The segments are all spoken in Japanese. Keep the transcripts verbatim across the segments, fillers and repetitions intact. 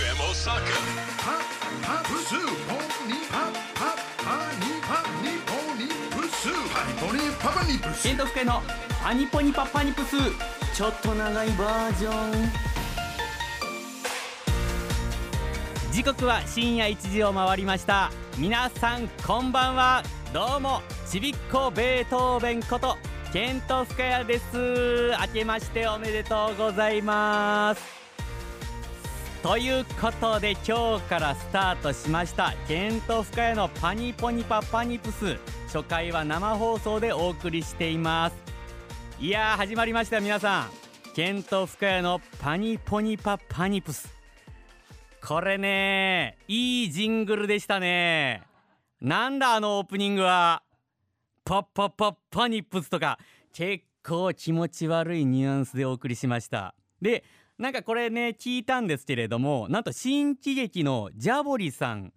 エフエム 大阪パニポニパパニプス、ケント・フカヤのパニポニパパニプス、ちょっと長いバージョン。時刻は深夜いちじを回りました。皆さんこんばんは。どうもちびっこベートーベンことケント・フカヤです。明けましておめでとうございます。ということで今日からスタートしましたケント・フカヤのパニポニパパニプス、初回は生放送でお送りしています。いやー始まりました。皆さんケント・フカヤのパニポニパパニプス、これね、いいジングルでしたね。なんだあのオープニングは。パッパッパッパニップスとか結構気持ち悪いニュアンスでお送りしました。でなんかこれね聞いたんですけれども、なんと新喜劇のジャボリさん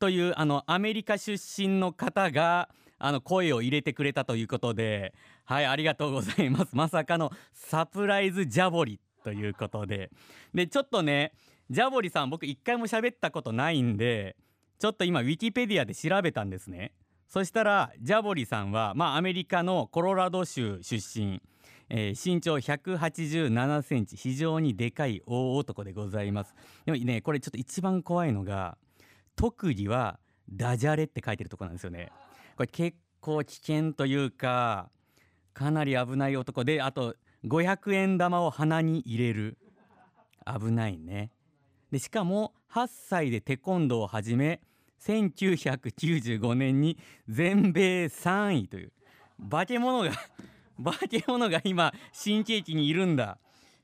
というあのアメリカ出身の方があの声を入れてくれたということで、はい、ありがとうございます。まさかのサプライズジャボリということで、でちょっとねジャボリさん僕一回も喋ったことないんで、ちょっと今ウィキペディアで調べたんですね。そしたらジャボリさんは、まあ、アメリカのコロラド州出身、えー、身長ひゃくはちじゅうななセンチ、非常にでかい大男でございます。でもねこれちょっと一番怖いのが、特技はダジャレって書いてるとこなんですよね。これ結構危険というか、かなり危ない男で、あとごひゃくえんだまを鼻に入れる、危ないね。でしかもはっさいでテコンドーを始め、せんきゅうひゃくきゅうじゅうごねんに全米さんいという化け物が化け物が今新喜劇にいるんだ、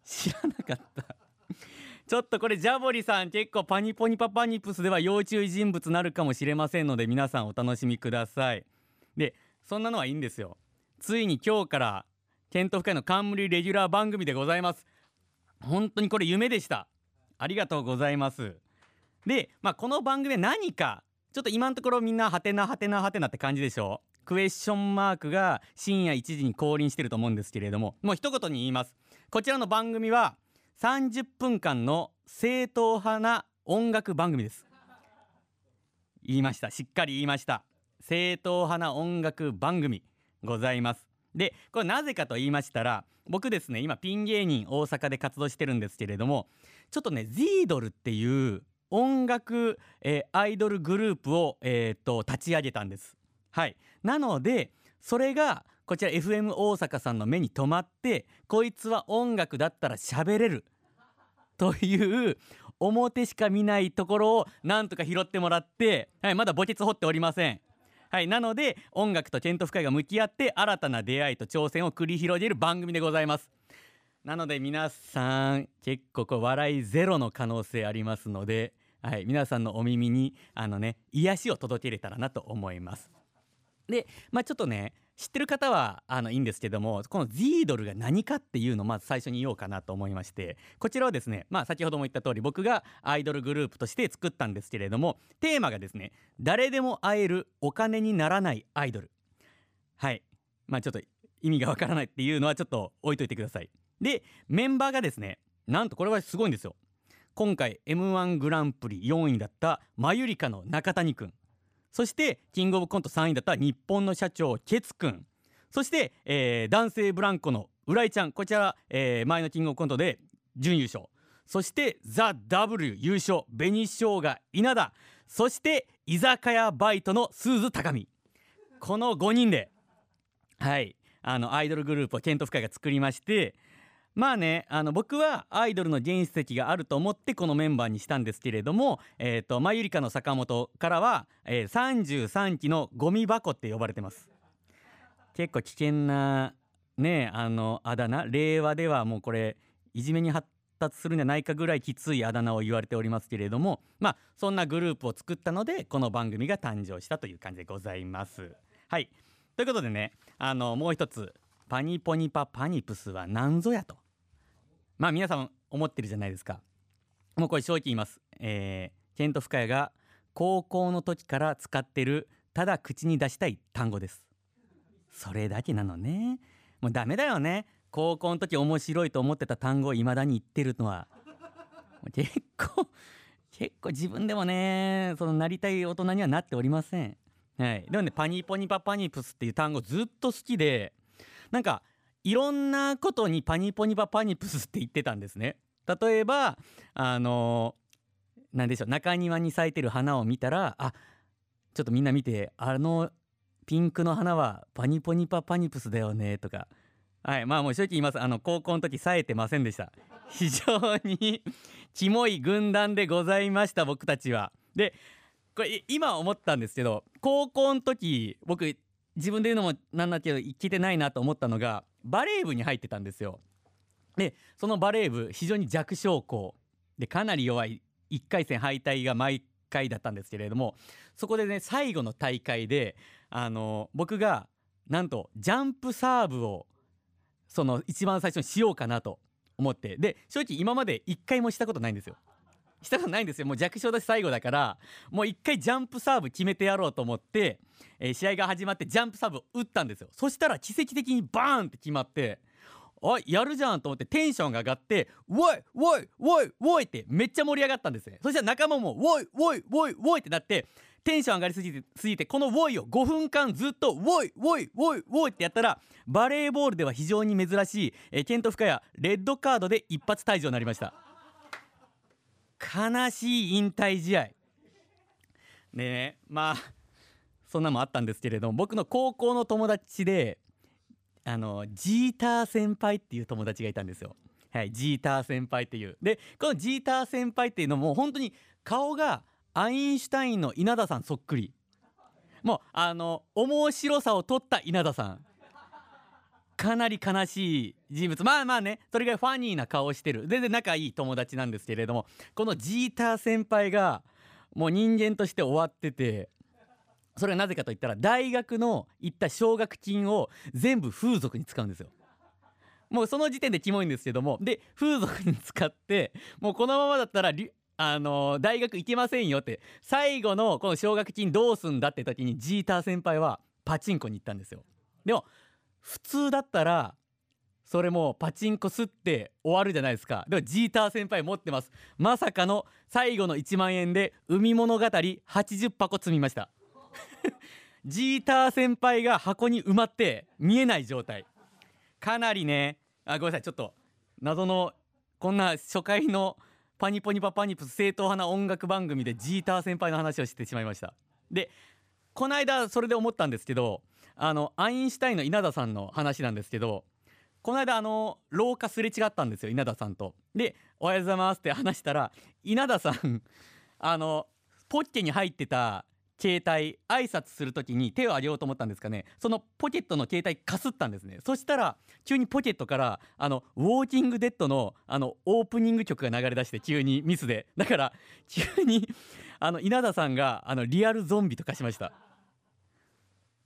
知らなかった。ちょっとこれジャボリさん結構パニポニパパニプスでは要注意人物になるかもしれませんので、皆さんお楽しみください。でそんなのはいいんですよ。ついに今日からケント・フカヤの冠レギュラー番組でございます。本当にこれ夢でした。ありがとうございます。で、まあ、この番組で何かちょっと今のところみんなハテナハテナハテナって感じでしょ。クエスチョンマークが深夜いちじに降臨してると思うんですけれども、もう一言に言います。こちらの番組はさんじゅっぷんかんの正統派な音楽番組です。言いました、しっかり言いました。正統派な音楽番組ございます。でこれなぜかと言いましたら、僕ですね今ピン芸人大阪で活動してるんですけれども、ちょっとね Zドルっていう音楽、えー、アイドルグループを、えー、と立ち上げたんです。はい、なのでそれがこちら エフエム 大阪さんの目に留まって、こいつは音楽だったら喋れるという表しか見ないところをなんとか拾ってもらって、はい、まだ墓穴掘っておりません。はい、なので音楽とケント・フカヤが向き合って新たな出会いと挑戦を繰り広げる番組でございます。なので皆さん結構こう笑いゼロの可能性ありますので、はい、皆さんのお耳にあのね癒しを届けれたらなと思います。で、まあ、ちょっとね知ってる方はあのいいんですけども、この Zドルが何かっていうのをまず最初に言おうかなと思いまして、こちらはですね、まあ、先ほども言った通り僕がアイドルグループとして作ったんですけれども、テーマがですね誰でも会えるお金にならないアイドル。はい、まあ、ちょっと意味がわからないっていうのはちょっと置いといてください。でメンバーがですね、なんとこれはすごいんですよ。今回 エムワン グランプリよんいだったマユリカの中谷くん、そしてキングオブコントさんいだった日本の社長ケツくん、そして、えー、男性ブランコの浦井ちゃん、こちら、えー、前のキングオブコントで準優勝、そしてザ・ダブリュー 優勝紅しょうが稲田、そして居酒屋バイトのスーズ高見、このごにんではいあのアイドルグループをケント・フカヤが作りまして、まあねあの僕はアイドルの原石があると思ってこのメンバーにしたんですけれども、えーとマユリカの坂本からは、えー、さんじゅうさんきのゴミ箱って呼ばれてます。結構危険なねあのあだ名、令和ではもうこれいじめに発達するんじゃないかぐらいきついあだ名を言われておりますけれども、まあそんなグループを作ったのでこの番組が誕生したという感じでございます。はい、ということでねあのもう一つパニポニパパニプスは何ぞやと、まあ皆さん思ってるじゃないですか。もうこれ正直言います、えー、ケント・フカヤが高校の時から使ってるただ口に出したい単語です。それだけなのね。もうダメだよね、高校の時面白いと思ってた単語をいまだに言ってるのは。結構結構自分でもね、そのなりたい大人にはなっておりません。はい、でもね、パニポニパパニプスっていう単語ずっと好きで、なんかいろんなことにパニポニパパニプスって言ってたんですね。例えばあのなんでしょう、中庭に咲いてる花を見たら、あ、ちょっとみんな見て、あのピンクの花はパニポニパパニプスだよね、とか。はい、まあもう正直言います。あの高校の時冴えてませんでした。非常にキモい軍団でございました、僕たちは。でこれ今思ったんですけど、高校の時僕自分で言うのもなんだけど聞いてないなと思ったのが、バレー部に入ってたんですよ。でそのバレー部非常に弱小校で、かなり弱いいっかいせん敗退が毎回だったんですけれども、そこでね、最後の大会であの僕がなんとジャンプサーブをその一番最初にしようかなと思って、で正直今まで一回もしたことないんですよしたことないんですよもう弱小だし最後だから、もう一回ジャンプサーブ決めてやろうと思って、えー、試合が始まってジャンプサーブを打ったんですよ。そしたら奇跡的にバーンって決まって、あ、やるじゃんと思ってテンションが上がって、おいおいおいおいってめっちゃ盛り上がったんですね。そしたら仲間もおいおいおいおいってなって、テンション上がりすぎてすぎてこのウォイをごふんかんずっとウォイウォイウォイウォイってやったら、バレーボールでは非常に珍しい、えー、ケント・フカヤレッドカードで一発退場になりました。悲しい引退試合でね、まあそんなもあったんですけれども、僕の高校の友達であのジーター先輩っていう友達がいたんですよ。はい、ジーター先輩っていう。でこのジーター先輩っていうのも本当に顔がアインシュタインの稲田さんそっくり、もうあの面白さを取った稲田さん、かなり悲しい人物。まあまあね、それぐらいファニーな顔してる、全然仲いい友達なんですけれども、このジーター先輩がもう人間として終わってて、それはなぜかといったら大学の行った奨学金を全部風俗に使うんですよ。もうその時点でキモいんですけども、で風俗に使って、もうこのままだったらあの大学行けませんよって、最後のこの奨学金どうすんだって時にジーター先輩はパチンコに行ったんですよ。でも普通だったらそれもパチンコすって終わるじゃないですか。でもジーター先輩持ってます。まさかの最後のいちまんえんで海物語はちじゅっぱこ積みましたジーター先輩が箱に埋まって見えない状態、かなりね、あ、ごめんなさい、ちょっと謎のこんな初回のパニポニパパニプス正統派な音楽番組でジーター先輩の話をしてしまいました。でこの間それで思ったんですけど、あのアインシュタインの稲田さんの話なんですけど、この間あの廊下すれ違ったんですよ、稲田さんと。でおはようございますって話したら、稲田さんあのポッケに入ってた携帯、挨拶するときに手を挙げようと思ったんですかね、そのポケットの携帯かすったんですね。そしたら急にポケットからあのウォーキングデッドのあのオープニング曲が流れ出して、急にミスで、だから急にあの稲田さんがあのリアルゾンビとかしました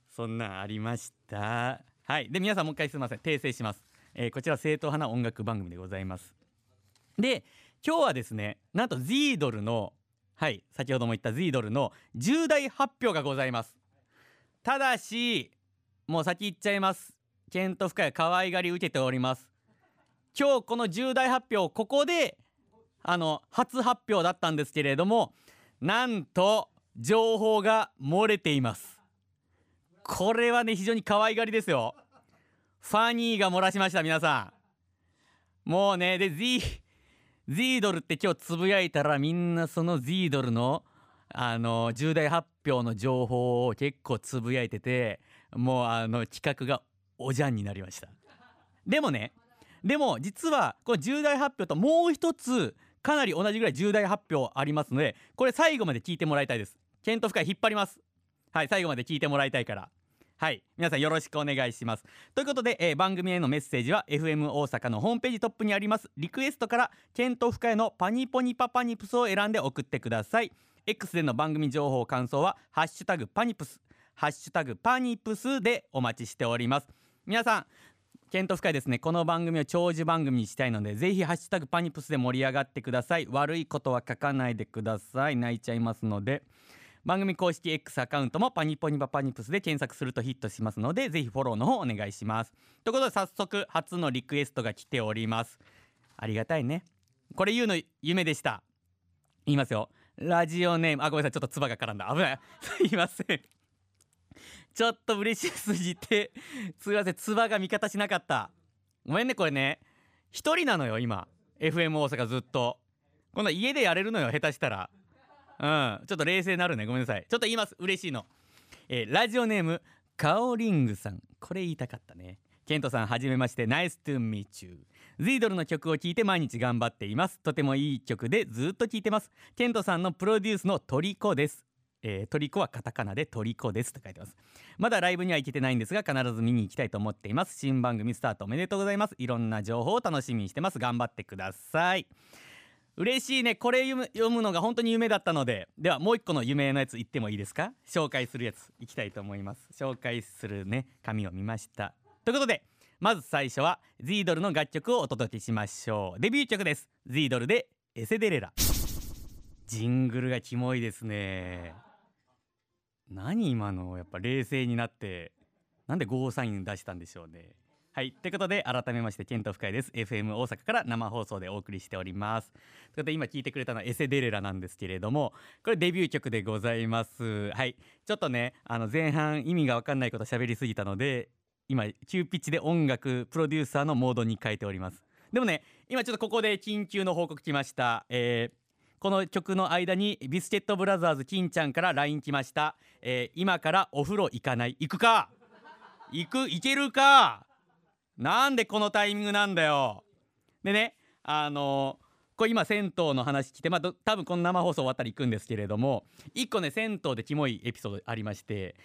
そんなんありました。はい、で皆さんもう一回すみません、訂正します、えー、こちら正統派な音楽番組でございます。で今日はですね、なんと Zドルの、はい、先ほども言った Z ドルの重大発表がございます。ただしもう先言っちゃいます、ケント・フカヤ可愛がり受けております。今日この重大発表、ここであの初発表だったんですけれども、なんと情報が漏れています。これはね、非常に可愛がりですよ。ファニーが漏らしました、皆さん。もうね、で Z Z ドルって今日つぶやいたら、みんなその Z ドルのあの重大発表の情報を結構つぶやいてて、もうあの企画がおじゃんになりました。でもね、でも実はこの重大発表ともう一つかなり同じぐらい重大発表ありますので、これ最後まで聞いてもらいたいです。ケント・フカヤ引っ張ります。はい、最後まで聞いてもらいたいから、はい、皆さんよろしくお願いします。ということで、えー、番組へのメッセージは エフエム 大阪のホームページトップにありますリクエストから、ケント・フカヤのパニポニパパニプスを選んで送ってください。 X での番組情報感想はハッシュタグパニプス、ハッシュタグパニプスでお待ちしております。皆さん、ケント・フカヤですね、この番組を長寿番組にしたいので、ぜひハッシュタグパニプスで盛り上がってください。悪いことは書かないでください、泣いちゃいますので。番組公式 X アカウントもパニポニパパニプスで検索するとヒットしますので、ぜひフォローの方お願いします。ということで、早速初のリクエストが来ております。ありがたいね、これ言うの夢でした。言いますよ。ラジオネーム、あ、ごめんなさい、ちょっと唾が絡んだ、危ないすいません、ちょっと嬉しすぎてすいません、唾が味方しなかった、ごめんね。これね、一人なのよ今 エフエム 大阪ずっと。こんな家でやれるのよ下手したら。うん、ちょっと冷静になるね、ごめんなさい。ちょっと言います、嬉しいの、えー、ラジオネームカオリングさん、これ言いたかったね。ケントさんはじめまして、ナイストゥーミーチュー。 Zドルの曲を聴いて毎日頑張っています。とてもいい曲でずっと聴いてます。ケントさんのプロデュースのトリコです、えー、トリコはカタカナでトリコですと書いてます。まだライブには行けてないんですが必ず見に行きたいと思っています。新番組スタートおめでとうございます。いろんな情報を楽しみにしてます。頑張ってください。嬉しいね、これ読むのが本当に夢だったので。ではもう一個の夢のやつ言ってもいいですか。紹介するやついきたいと思います。紹介するね、紙を見ました。ということで、まず最初は Z ドルの楽曲をお届けしましょう。デビュー曲です。 Z ドルでエセデレラ。ジングルがキモいですね。何今の、やっぱ冷静になってなんでゴーサイン出したんでしょうね。はい、ということで改めましてケント・フカヤです。 エフエム 大阪から生放送でお送りしております。ということで今聞いてくれたのはエセデレラなんですけれども、これデビュー曲でございます。はい、ちょっとね、あの前半意味が分かんないこと喋りすぎたので今急ピッチで音楽プロデューサーのモードに変えております。でもね、今ちょっとここで緊急の報告来ました、えー、この曲の間にビスケットブラザーズ金ちゃんから ライン 来ました、えー、今からお風呂行かない、行くか行く行けるか、なんでこのタイミングなんだよ。でね、あのー、これ今銭湯の話来て、まあど多分この生放送終わったら行くんですけれども、一個ね銭湯でキモいエピソードありまして、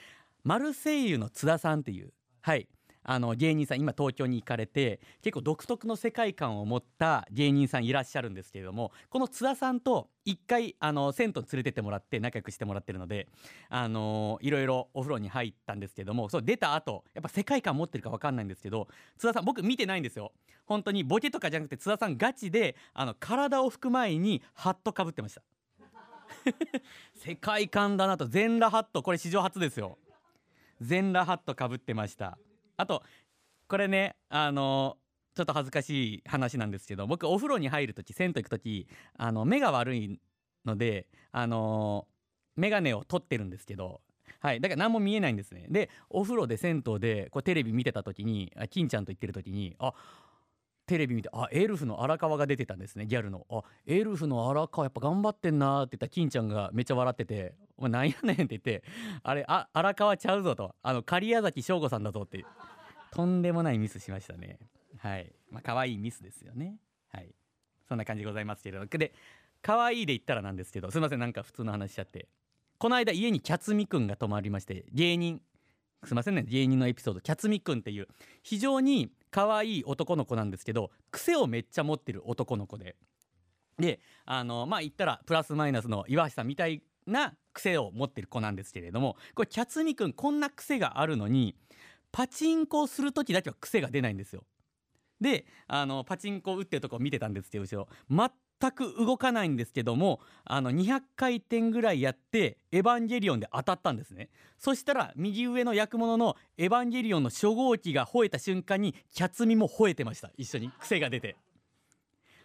マルセイユの津田さんっていう、はいあの芸人さん、今東京に行かれて結構独特の世界観を持った芸人さんいらっしゃるんですけれども、この津田さんと一回あの銭湯連れてってもらって仲良くしてもらってるので、あのー、いろいろお風呂に入ったんですけども、そう出た後やっぱ世界観持ってるか分かんないんですけど、津田さん僕見てないんですよ本当に、ボケとかじゃなくて津田さんガチであの体を拭く前にハットかぶってました世界観だなと。全裸ハット、これ史上初ですよ。全裸ハットかぶってました。あとこれね、あのー、ちょっと恥ずかしい話なんですけど、僕お風呂に入るとき、銭湯行くとき、あの目が悪いので、あのー、眼鏡を取ってるんですけど、はい、だから何も見えないんですね。でお風呂で銭湯でこうテレビ見てたときに、金ちゃんと言ってるときに、あテレビ見て、あエルフの荒川が出てたんですね、ギャルの。あエルフの荒川やっぱ頑張ってんなって言ったら、金ちゃんがめっちゃ笑ってて、お前なんやねんって言って、あれあ荒川ちゃうぞと、あの狩矢崎翔吾さんだぞってとんでもないミスしましたね。はい、まあ可愛いミスですよね。はい、そんな感じでございますけれど、で可愛いで言ったらなんですけど、すいませんなんか普通の話しちゃって、この間家にキャツミくんが泊まりまして、芸人すいませんね、芸人のエピソード、キャツミくんっていう非常に可愛い男の子なんですけど、癖をめっちゃ持ってる男の子で、であのまあ言ったらプラスマイナスの岩橋さんみたいな癖を持ってる子なんですけれども、これキャツミくんこんな癖があるのにパチンコをする時だけは癖が出ないんですよ。であのパチンコ打ってるとこ見てたんですけど、後ろ全く動かないんですけども、あのにひゃっかいてんぐらいやってエヴァンゲリオンで当たったんですね。そしたら右上の役物のエヴァンゲリオンの初号機が吠えた瞬間にキャツミも吠えてました、一緒に癖が出て。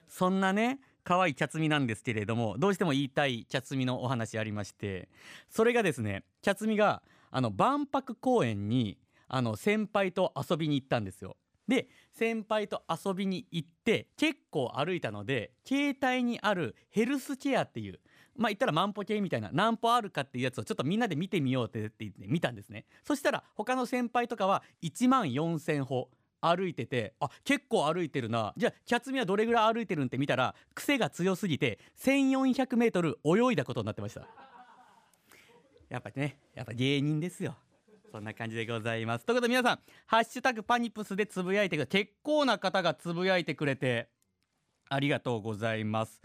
そんなね可愛いキャツミなんですけれども、どうしても言いたいキャツミのお話ありまして、それがですね、キャツミがあの万博公園にあの先輩と遊びに行ったんですよ。で先輩と遊びに行って結構歩いたので、携帯にあるヘルスケアっていう、まあ言ったら万歩計みたいな何歩あるかっていうやつをちょっとみんなで見てみようって言って見たんですね。そしたら他の先輩とかはいちまんよんせんほ歩いてて、あ結構歩いてるな、じゃあキャツミはどれぐらい歩いてるんって見たら、癖が強すぎてせんよんひゃくメートル泳いだことになってました。やっぱね、やっぱ芸人ですよ。そんな感じでございます。ということで皆さん、ハッシュタグパニプスでつぶやいてください。結構な方がつぶやいてくれてありがとうございます。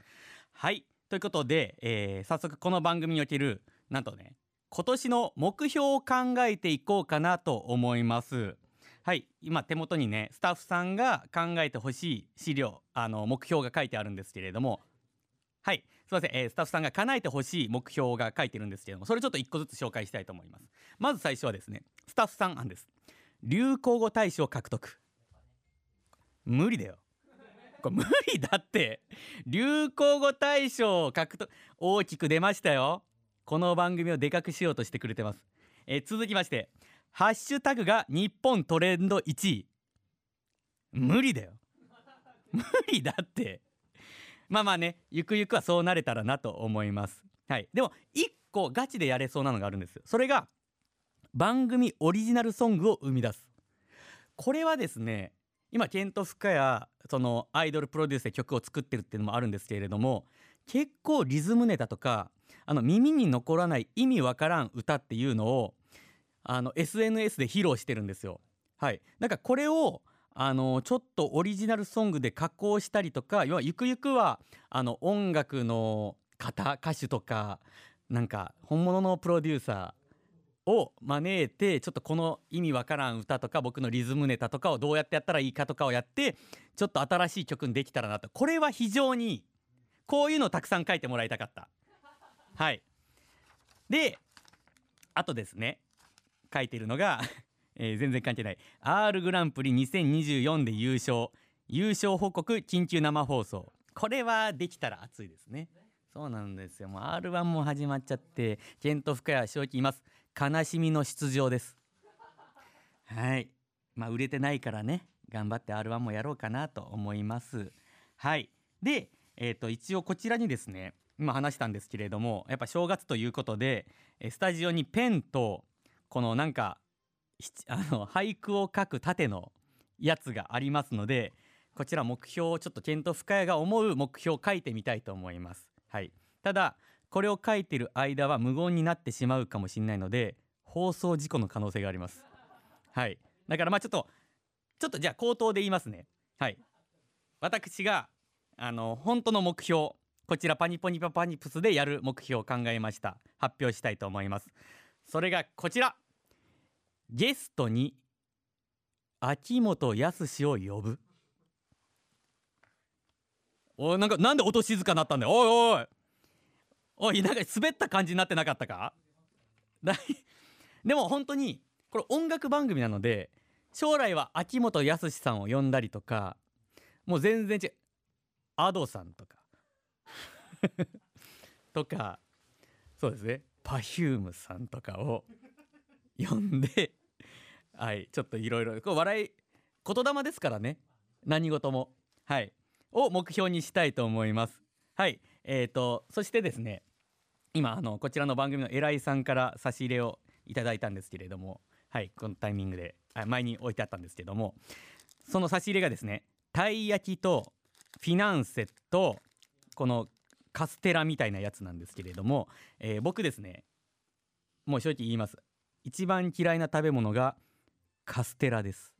はい、ということで、えー、早速この番組におけるなんとね、今年の目標を考えていこうかなと思います。はい、今手元にねスタッフさんが考えてほしい資料、あの目標が書いてあるんですけれども、はいすいません、えー、スタッフさんが叶えてほしい目標が書いてるんですけれども、それちょっと一個ずつ紹介したいと思います。まず最初はですね、スタッフさん案です。流行語大賞獲得。無理だよこれ無理だって。流行語大賞を獲得、大きく出ましたよ。この番組をでかくしようとしてくれてます。え続きまして、ハッシュタグが日本トレンドいちい。無理だよ、無理だって。まあまあね、ゆくゆくはそうなれたらなと思います。はい、でもいっこガチでやれそうなのがあるんですよ。それが番組オリジナルソングを生み出す。これはですね、今ケント・フカヤ、そのアイドルプロデュースで曲を作ってるっていうのもあるんですけれども、結構リズムネタとか、あの耳に残らない意味わからん歌っていうのをあの エスエヌエス で披露してるんですよ。はい、なんかこれをあのちょっとオリジナルソングで加工したりとか、要はゆくゆくはあの音楽の方、歌手とか、なんか本物のプロデューサーを招いて、ちょっとこの意味わからん歌とか僕のリズムネタとかをどうやってやったらいいかとかをやって、ちょっと新しい曲にできたらなと。これは非常にこういうのをたくさん書いてもらいたかった。はい、であとですね、書いてるのがえー、全然関係ない アール グランプリにせんにじゅうよんで優勝、優勝報告緊急生放送。これはできたら熱いですね。そうなんですよ、もう アールワン も始まっちゃって、ケント・フカヤ正気います。悲しみの出場です。はい、まあ売れてないからね、頑張って アールワン もやろうかなと思います。はい、で、えーと、一応こちらにですね、今話したんですけれども、やっぱ正月ということでスタジオにペンと、このなんかあの俳句を書く盾のやつがありますので、こちら目標をちょっとケント・フカヤが思う目標を書いてみたいと思います。はい、ただこれを書いてる間は無言になってしまうかもしれないので、放送事故の可能性があります。はい、だからまあちょっとちょっとじゃあ口頭で言いますね。はい、私があの本当の目標、こちらパニポニパパニプスでやる目標を考えました。発表したいと思います。それがこちら、ゲストに秋元康を呼ぶ。おい、なんかなんで音静かになったんだよ。おいおいおい、なんか滑った感じになってなかったか。だでも本当にこれ音楽番組なので、将来は秋元康さんを呼んだりとか、もう全然違う Ado さんとかとか、そうですね、 Perfume さんとかを呼んではい、ちょっといろいろ笑い言霊ですからね、何事も。はい、を目標にしたいと思います。はい、えーとそしてですね、今あのこちらの番組の偉いさんから差し入れをいただいたんですけれども、はい、このタイミングで前に置いてあったんですけども、その差し入れがですね、たい焼きとフィナンセとこのカステラみたいなやつなんですけれども、えー、僕ですね、もう正直言います、一番嫌いな食べ物がカステラです。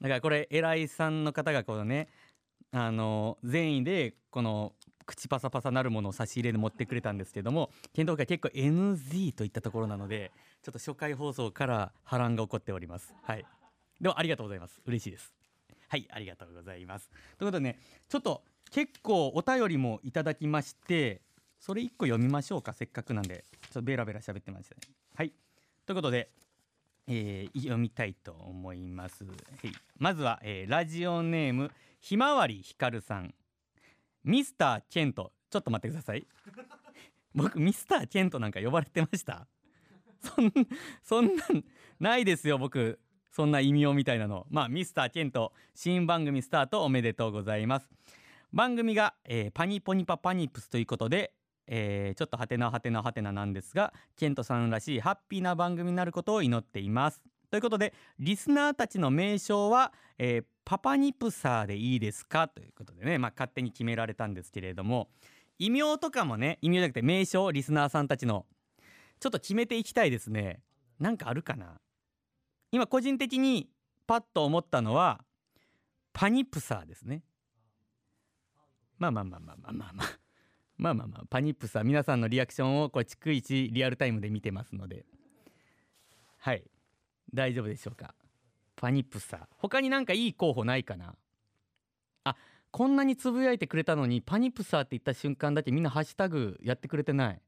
だからこれ偉いさんの方がこのね、あの善意でこの口パサパサなるものを差し入れで持ってくれたんですけども、検討会結構 エヌジー といったところなので、ちょっと初回放送から波乱が起こっております。はい、でもありがとうございます、嬉しいです。はい、ありがとうございます。ということでね、ちょっと結構お便りもいただきまして、それいっこ読みましょうか、せっかくなんで。ちょっとベラベラ喋ってましたね。はい、ということで、えー、読みたいと思います。はい、まずは、えー、ラジオネームひまわりひかるさん。ミスターケント、ちょっと待ってください僕ミスターケントなんか呼ばれてました？そんそんなんないですよ、僕そんな異名みたいなの。まあミスターケント、新番組スタートおめでとうございます。番組が、えー、パニポニパパニプスということで、えー、ちょっとハテナハテナハテナなんですが、ケントさんらしいハッピーな番組になることを祈っています。ということで、リスナーたちの名称は、えー、パパニプサーでいいですかということでね、まあ、勝手に決められたんですけれども、異名とかもね、異名じゃなくて名称、リスナーさんたちのちょっと決めていきたいですね。なんかあるかな。今個人的にパッと思ったのはパニプサーですね。まあまあまあまあまあまあまあまあまあまあ、パニプスは皆さんのリアクションをこう逐一リアルタイムで見てますので、はい、大丈夫でしょうか。パニプサ、他になんかいい候補ないかな。あ、こんなにつぶやいてくれたのにパニプサって言った瞬間だけみんなハッシュタグやってくれてない。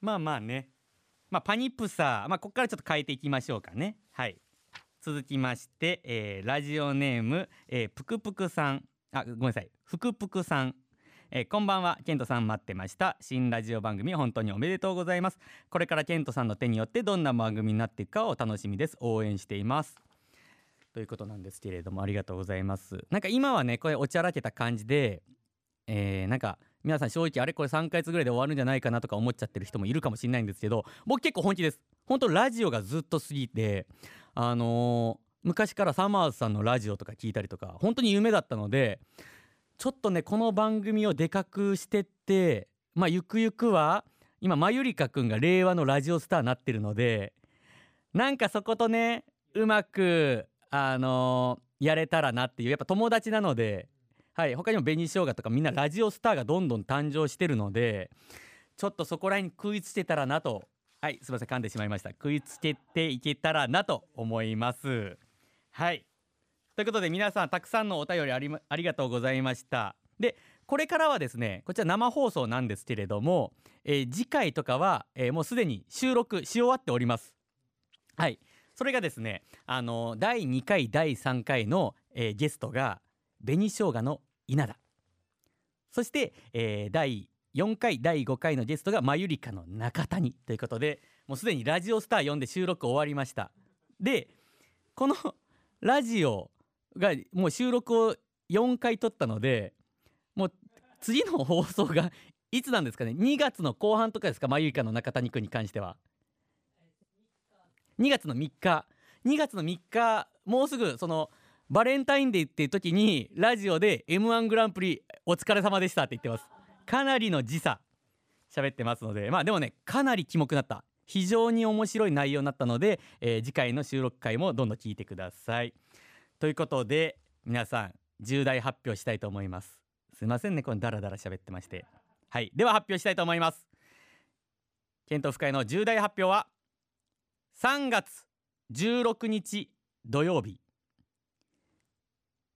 まあまあね、まあ、パニプサ、まあ、ここからちょっと変えていきましょうかね。はい、続きまして、えー、ラジオネーム、えー、ぷくぷくさん、あ、ごめんなさい、ふくぷくさん、えー、こんばんは、ケントさん待ってました。新ラジオ番組本当におめでとうございます。これからケントさんの手によってどんな番組になっていくかを楽しみです。応援しています、ということなんですけれども、ありがとうございます。なんか今はね、これおちゃらけた感じで、えー、なんか皆さん正直あれこれさんかげつぐらいで終わるんじゃないかなとか思っちゃってる人もいるかもしれないんですけど、僕結構本気です。本当ラジオがずっと過ぎて、あのー、昔からサマーズさんのラジオとか聞いたりとか本当に夢だったので、ちょっとねこの番組をでかくしてって、まあゆくゆくは今まゆりかくんが令和のラジオスターになってるので、なんかそことねうまくあのー、やれたらなっていう、やっぱ友達なので、はい、他にも紅生姜とかみんなラジオスターがどんどん誕生してるので、ちょっとそこら辺に食いつけたらなと、はいすみません噛んでしまいました、食いつけていけたらなと思います。はいということで皆さんたくさんのお便りあ り,、ま、ありがとうございました。でこれからはですね、こちら生放送なんですけれども、えー、次回とかは、えー、もうすでに収録し終わっております。はい、それがですね、あのだいにかいだいさんかいの、えー、ゲストが紅しょうがの稲田、そして、えー、だいよんかいだいごかいのゲストがまゆりかの中谷ということで、もうすでにラジオスター呼んで収録終わりました。でこのラジオがもう収録をよんかい撮ったので、もう次の放送がいつなんですかね。にがつの後半とかですか、まゆりかの中谷くんに関してはにがつのみっか、にがつのみっか、もうすぐそのバレンタインデーっていう時にラジオで エムワン グランプリお疲れ様でしたって言ってます。かなりの時差喋ってますので、まあでもねかなりキモくなった、非常に面白い内容になったので、えー、次回の収録回もどんどん聞いてください。ということで皆さん重大発表したいと思います。すいませんねこのダラダラ喋ってまして。はい、では発表したいと思います。ケント・フカヤの重大発表はさんがつじゅうろくにち土曜日、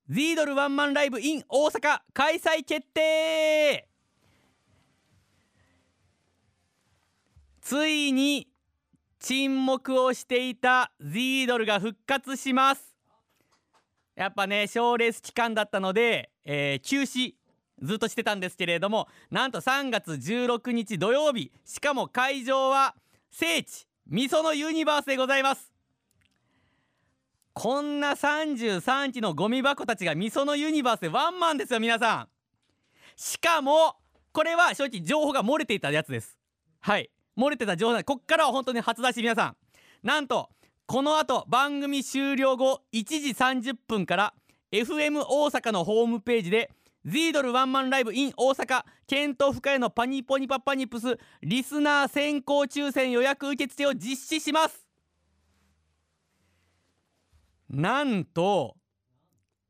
Z ドルワンマンライブ in 大阪開催決定。ついに沈黙をしていた Z ドルが復活します。やっぱね賞レース期間だったので、えー、休止ずっとしてたんですけれども、なんとさんがつじゅうろくにち土曜日、しかも会場は聖地みそのユニバースでございます。こんなさんじゅうさんきのゴミ箱たちがみそのユニバースでワンマンですよ皆さん。しかもこれは正直情報が漏れていたやつです。はい、漏れてた情報なんで、こっからは本当に初出し。皆さんなんとこの後番組終了後いちじさんじゅっぷんから エフエム 大阪のホームページで Z ドルワンマンライブ in 大阪ケント・フカヤのパニポニパパニプスリスナー先行抽選予約受付を実施します。なんと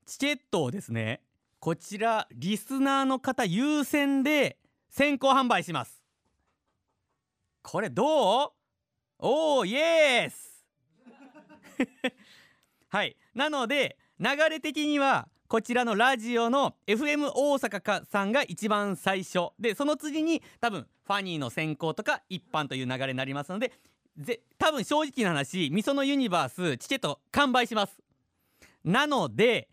チケットをですね、こちらリスナーの方優先で先行販売します。これどう？おーイエースはい、なので流れ的にはこちらのラジオの エフエム 大阪さんが一番最初で、その次に多分ファニーの先行とか一般という流れになりますので、ぜ多分正直な話みそのユニバースチケット完売します。なので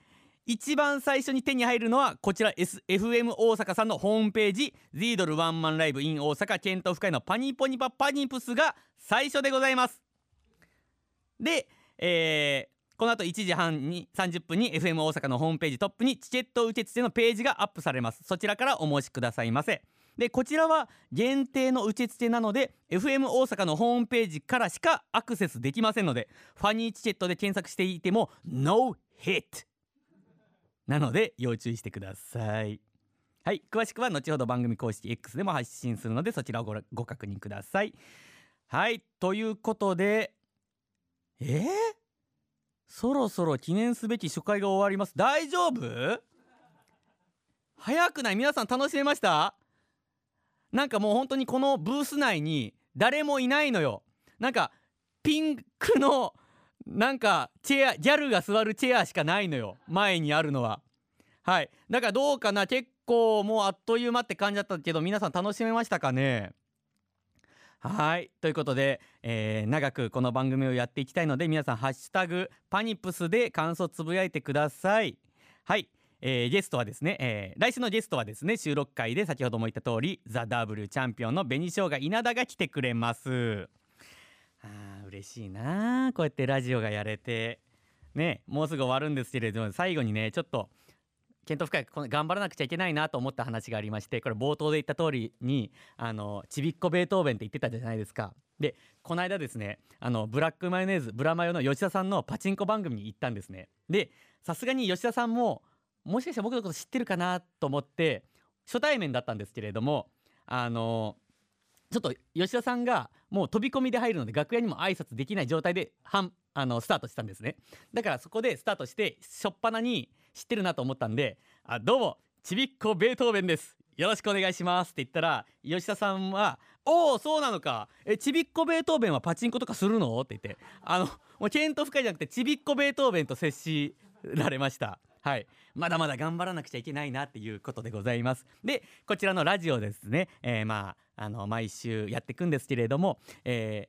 一番最初に手に入るのはこちら、S、エフエム 大阪さんのホームページ Z ドルワンマンライブ in 大阪ケント・フカヤのパニポニパパニプスが最初でございます。でえー、この後いちじはんにさんじゅっぷんに エフエム 大阪のホームページトップにチケット受付のページがアップされます。そちらからお申しくださいませ。でこちらは限定の受付なので エフエム 大阪のホームページからしかアクセスできませんので、ファニーチケットで検索していてもノーヒットなので要注意してください。はい、詳しくは後ほど番組公式 X でも発信するので、そちらを ご, ご確認ください。はい、ということでえー、そろそろ記念すべき初回が終わります。大丈夫？早くない？皆さん楽しめました？なんかもう本当にこのブース内に誰もいないのよ。なんかピンクのなんかチェア、ギャルが座るチェアしかないのよ、前にあるのは。はい、だからどうかな、結構もうあっという間って感じだったけど皆さん楽しめましたかね。はいということで、えー、長くこの番組をやっていきたいので、皆さんハッシュタグパニプスで感想つぶやいてください。はい、えー、ゲストはですね、えー、来週のゲストはですね、収録会で先ほども言った通り ザ・ダブリュー チャンピオンの紅しょうが稲田が来てくれます。あー嬉しいなー、こうやってラジオがやれてね。もうすぐ終わるんですけれども、最後にねちょっとケント・フカヤ頑張らなくちゃいけないなと思った話がありまして、これ冒頭で言った通りにあのちびっこベートーベンって言ってたじゃないですか。でこの間ですね、あのブラックマヨネーズブラマヨの吉田さんのパチンコ番組に行ったんですね。でさすがに吉田さんももしかしたら僕のこと知ってるかなと思って、初対面だったんですけれども、あのちょっと吉田さんがもう飛び込みで入るので楽屋にも挨拶できない状態であのスタートしたんですね。だからそこでスタートして初っ端に知ってるなと思ったんで、あどうもちびっこベートーベンです、よろしくお願いしますって言ったら、吉田さんはおおそうなのか、えちびっこベートーベンはパチンコとかするのって言って、あのもうケント・フカヤじゃなくてちびっこベートーベンと接しられました。はい、まだまだ頑張らなくちゃいけないなっていうことでございます。でこちらのラジオですね、えー、まああの毎週やっていくんですけれども、え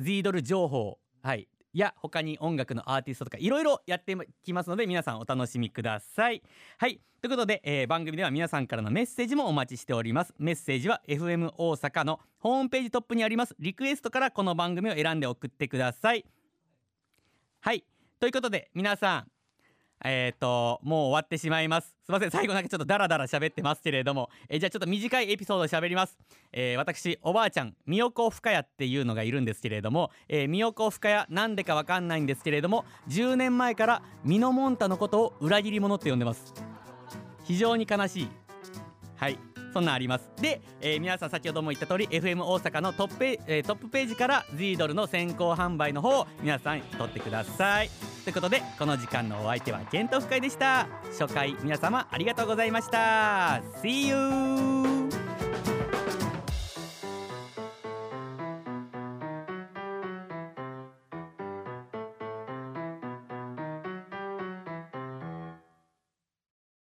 ー、Zドル情報、はいや他に音楽のアーティストとかいろいろやってきますので、皆さんお楽しみください。はいということで、えー、番組では皆さんからのメッセージもお待ちしております。メッセージは エフエム 大阪のホームページトップにありますリクエストからこの番組を選んで送ってください。はいということで皆さん、えーともう終わってしまいます。すいません、最後なんかちょっとダラダラ喋ってますけれども、えー、じゃあちょっと短いエピソード喋ります。えー、私おばあちゃんみよこふかやっていうのがいるんですけれども、えー、みよこふかやなんでかわかんないんですけれども、じゅうねんまえからみのもんたのことを裏切り者って呼んでます。非常に悲しい。はいそんなんあります。で、えー、皆さん先ほども言った通り エフエム 大阪のトップペ、えー、トップページから Z ドルの先行販売の方を皆さん取ってください。ということでこの時間のお相手はケント・フカヤでした。初回皆様ありがとうございました。 See you!